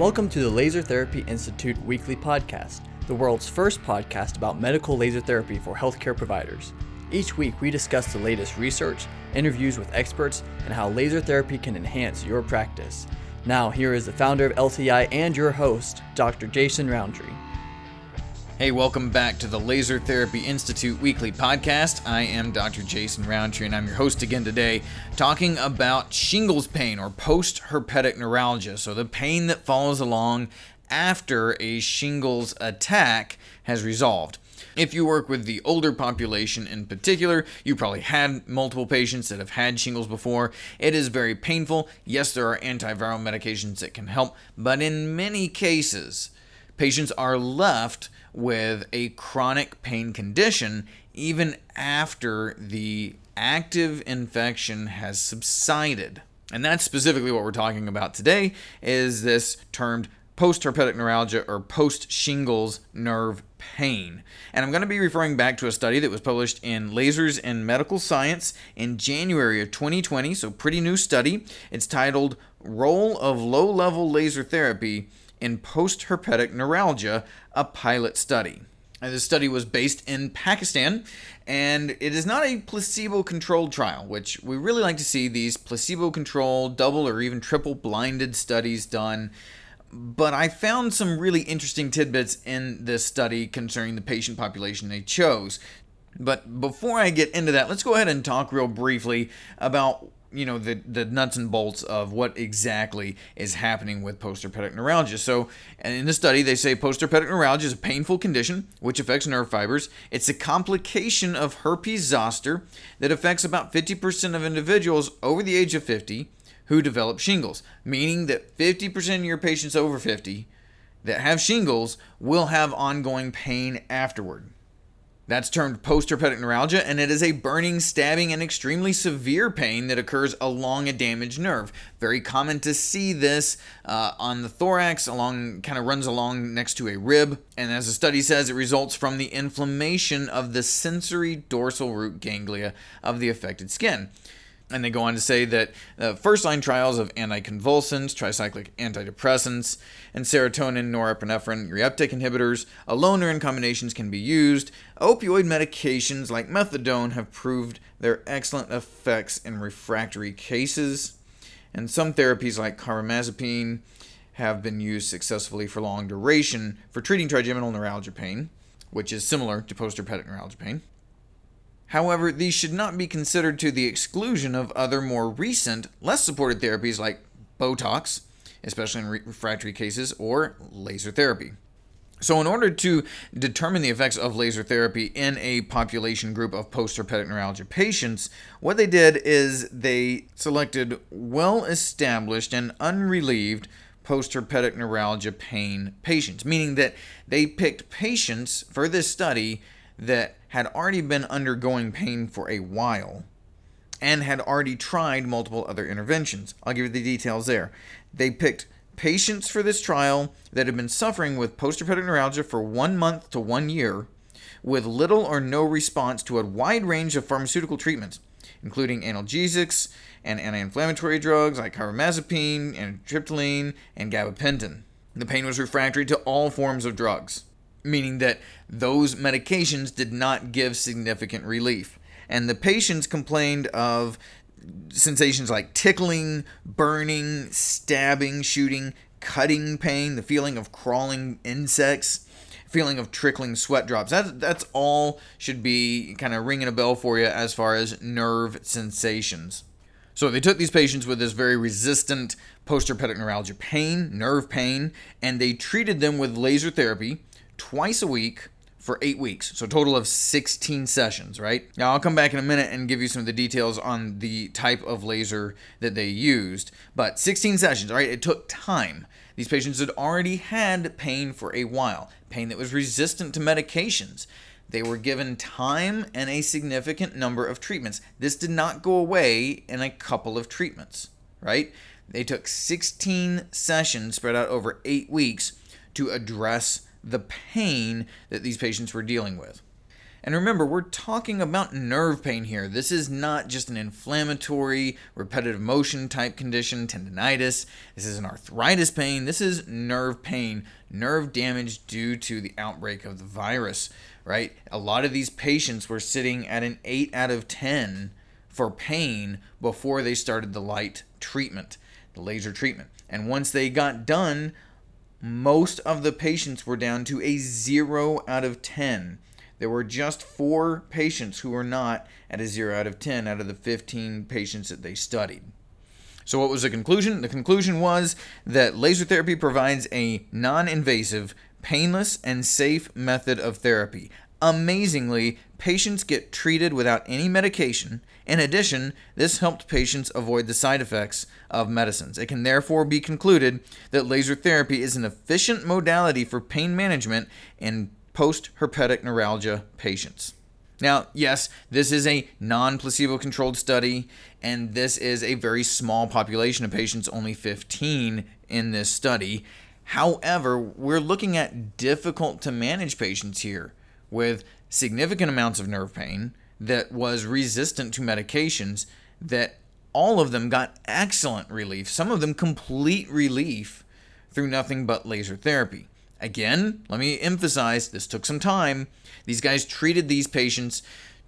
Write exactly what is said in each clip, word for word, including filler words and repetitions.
Welcome to the Laser Therapy Institute Weekly Podcast, the world's first podcast about medical laser therapy for healthcare providers. Each week, we discuss the latest research, interviews with experts, and how laser therapy can enhance your practice. Now, here is the founder of L T I and your host, Doctor Jason Roundtree. Hey, welcome back to the Laser Therapy Institute Weekly Podcast. I am Doctor Jason Roundtree, and I'm your host again today, talking about shingles pain or post-herpetic neuralgia, so the pain that follows along after a shingles attack has resolved. If you work with the older population in particular, you probably had multiple patients that have had shingles before. It is very painful. Yes, there are antiviral medications that can help, but in many cases, patients are left with a chronic pain condition even after the active infection has subsided. And that's specifically what we're talking about today, is this termed post-herpetic neuralgia or post-shingles nerve pain. And I'm going to be referring back to a study that was published in Lasers in Medical Science in January of twenty twenty, so pretty new study. It's titled, Role of Low-Level Laser Therapy in Post-Herpetic Neuralgia, a Pilot Study. And this study was based in Pakistan, and it is not a placebo-controlled trial, which we really like to see these placebo-controlled, double or even triple-blinded studies done. But I found some really interesting tidbits in this study concerning the patient population they chose. But before I get into that, let's go ahead and talk real briefly about you know, the, the nuts and bolts of what exactly is happening with post-herpetic neuralgia. So in this study, they say post-herpetic neuralgia is a painful condition which affects nerve fibers. It's a complication of herpes zoster that affects about fifty percent of individuals over the age of fifty who develop shingles, meaning that fifty percent of your patients over fifty that have shingles will have ongoing pain afterward. That's termed post-herpetic neuralgia, and it is a burning, stabbing, and extremely severe pain that occurs along a damaged nerve. Very common to see this uh, on the thorax, along kind of runs along next to a rib, and as the study says, it results from the inflammation of the sensory dorsal root ganglia of the affected skin. And they go on to say that uh, first-line trials of anticonvulsants, tricyclic antidepressants, and serotonin, norepinephrine, reuptake inhibitors, alone or in combinations can be used. Opioid medications like methadone have proved their excellent effects in refractory cases. And some therapies like carbamazepine have been used successfully for long duration for treating trigeminal neuralgia pain, which is similar to post-herpetic neuralgia pain. However, these should not be considered to the exclusion of other more recent, less supported therapies like Botox, especially in re- refractory cases, or laser therapy. So in order to determine the effects of laser therapy in a population group of post-herpetic neuralgia patients, what they did is they selected well-established and unrelieved post-herpetic neuralgia pain patients, meaning that they picked patients for this study that had already been undergoing pain for a while and had already tried multiple other interventions. I'll give you the details there. They picked patients for this trial that had been suffering with post-herpetic neuralgia for one month to one year with little or no response to a wide range of pharmaceutical treatments, including analgesics and anti-inflammatory drugs like carbamazepine, antitriptyline, and gabapentin. The pain was refractory to all forms of drugs, meaning that those medications did not give significant relief. And the patients complained of sensations like tickling, burning, stabbing, shooting, cutting pain, the feeling of crawling insects, feeling of trickling sweat drops. That's, that's all should be kind of ringing a bell for you as far as nerve sensations. So they took these patients with this very resistant post-herpetic neuralgia pain, nerve pain, and they treated them with laser therapy twice a week for eight weeks, so a total of sixteen sessions, right? Now, I'll come back in a minute and give you some of the details on the type of laser that they used, but sixteen sessions, all right? It took time. These patients had already had pain for a while, pain that was resistant to medications. They were given time and a significant number of treatments. This did not go away in a couple of treatments, right? They took sixteen sessions spread out over eight weeks to address the pain that these patients were dealing with. And remember, we're talking about nerve pain here. This is not just an inflammatory, repetitive motion type condition, tendinitis. This is an arthritis pain. This is nerve pain, nerve damage due to the outbreak of the virus, right? A lot of these patients were sitting at an eight out of ten for pain before they started the light treatment, the laser treatment. And once they got done, most of the patients were down to a zero out of ten. There were just four patients who were not at a zero out of ten out of the fifteen patients that they studied. So what was the conclusion? The conclusion was that laser therapy provides a non-invasive, painless, and safe method of therapy. Amazingly, patients get treated without any medication. In addition, this helped patients avoid the side effects of medicines. It can therefore be concluded that laser therapy is an efficient modality for pain management in post-herpetic neuralgia patients. Now, yes, this is a non-placebo-controlled study, and this is a very small population of patients, only fifteen in this study. However, we're looking at difficult-to-manage patients here with significant amounts of nerve pain that was resistant to medications, that all of them got excellent relief, some of them complete relief through nothing but laser therapy. Again, let me emphasize, this took some time. These guys treated these patients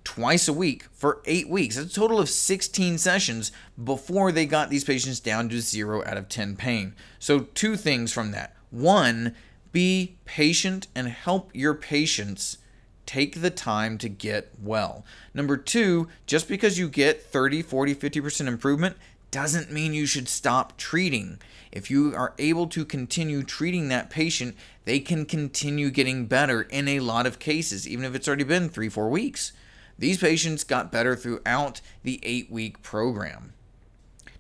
twice a week for eight weeks. That's a total of sixteen sessions before they got these patients down to zero out of ten pain. So two things from that. One, be patient and help your patients take the time to get well. Number two, just because you get thirty, forty, fifty percent improvement doesn't mean you should stop treating. If you are able to continue treating that patient, they can continue getting better in a lot of cases, even if it's already been three, four weeks. These patients got better throughout the eight-week program.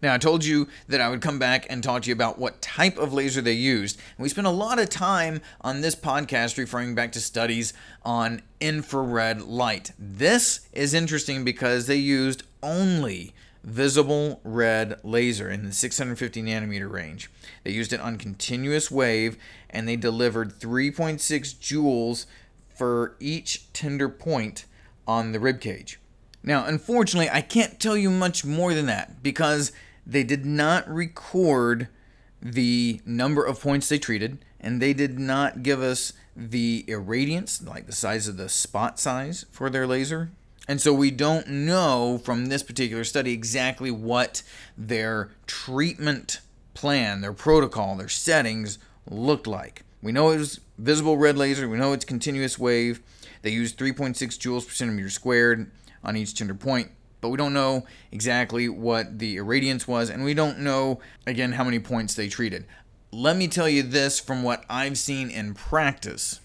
Now, I told you that I would come back and talk to you about what type of laser they used. And we spent a lot of time on this podcast referring back to studies on infrared light. This is interesting because they used only visible red laser in the six hundred fifty nanometer range. They used it on continuous wave, and they delivered three point six joules for each tender point on the rib cage. Now, unfortunately, I can't tell you much more than that because they did not record the number of points they treated, and they did not give us the irradiance, like the size of the spot size for their laser. And so we don't know from this particular study exactly what their treatment plan, their protocol, their settings looked like. We know it was visible red laser. We know it's continuous wave. They used three point six joules per centimeter squared on each tender point, but we don't know exactly what the irradiance was, and we don't know, again, how many points they treated. Let me tell you this from what I've seen in practice.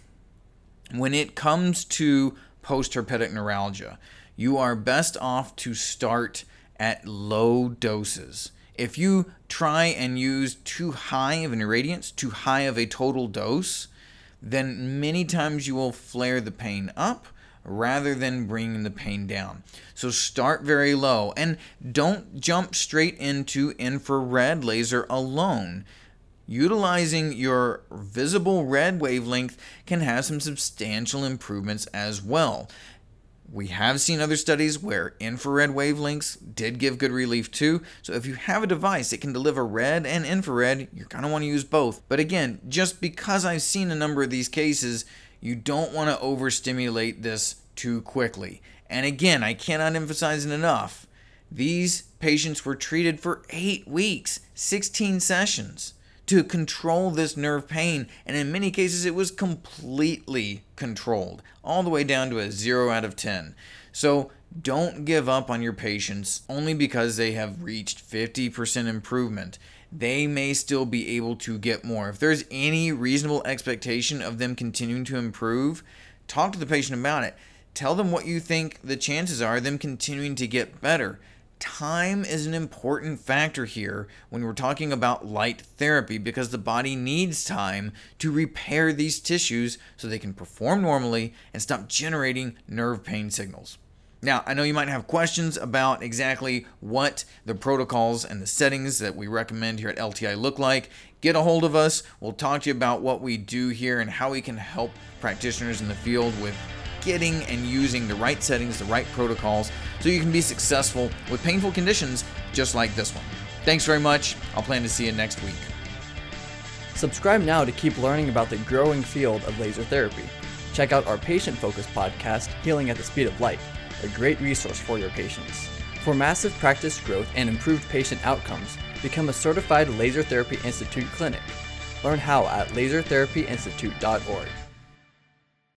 When it comes to post-herpetic neuralgia, you are best off to start at low doses. If you try and use too high of an irradiance, too high of a total dose, then many times you will flare the pain up rather than bringing the pain down. So start very low, and don't jump straight into infrared laser alone. Utilizing your visible red wavelength can have some substantial improvements as well. We have seen other studies where infrared wavelengths did give good relief too. So if you have a device that can deliver red and infrared, you're going to want to use both. But again, just because I've seen a number of these cases, you don't want to overstimulate this too quickly. And again, I cannot emphasize it enough. These patients were treated for eight weeks, sixteen sessions, to control this nerve pain. And in many cases, it was completely controlled, all the way down to a zero out of ten. So don't give up on your patients only because they have reached fifty percent improvement. They may still be able to get more. If there's any reasonable expectation of them continuing to improve, talk to the patient about it. Tell them what you think the chances are of them continuing to get better. Time is an important factor here when we're talking about light therapy because the body needs time to repair these tissues so they can perform normally and stop generating nerve pain signals. Now, I know you might have questions about exactly what the protocols and the settings that we recommend here at L T I look like. Get a hold of us. We'll talk to you about what we do here and how we can help practitioners in the field with getting and using the right settings, the right protocols, so you can be successful with painful conditions just like this one. Thanks very much. I'll plan to see you next week. Subscribe now to keep learning about the growing field of laser therapy. Check out our patient-focused podcast, Healing at the Speed of Light, a great resource for your patients. For massive practice growth and improved patient outcomes, become a certified Laser Therapy Institute clinic. Learn how at laser therapy institute dot org.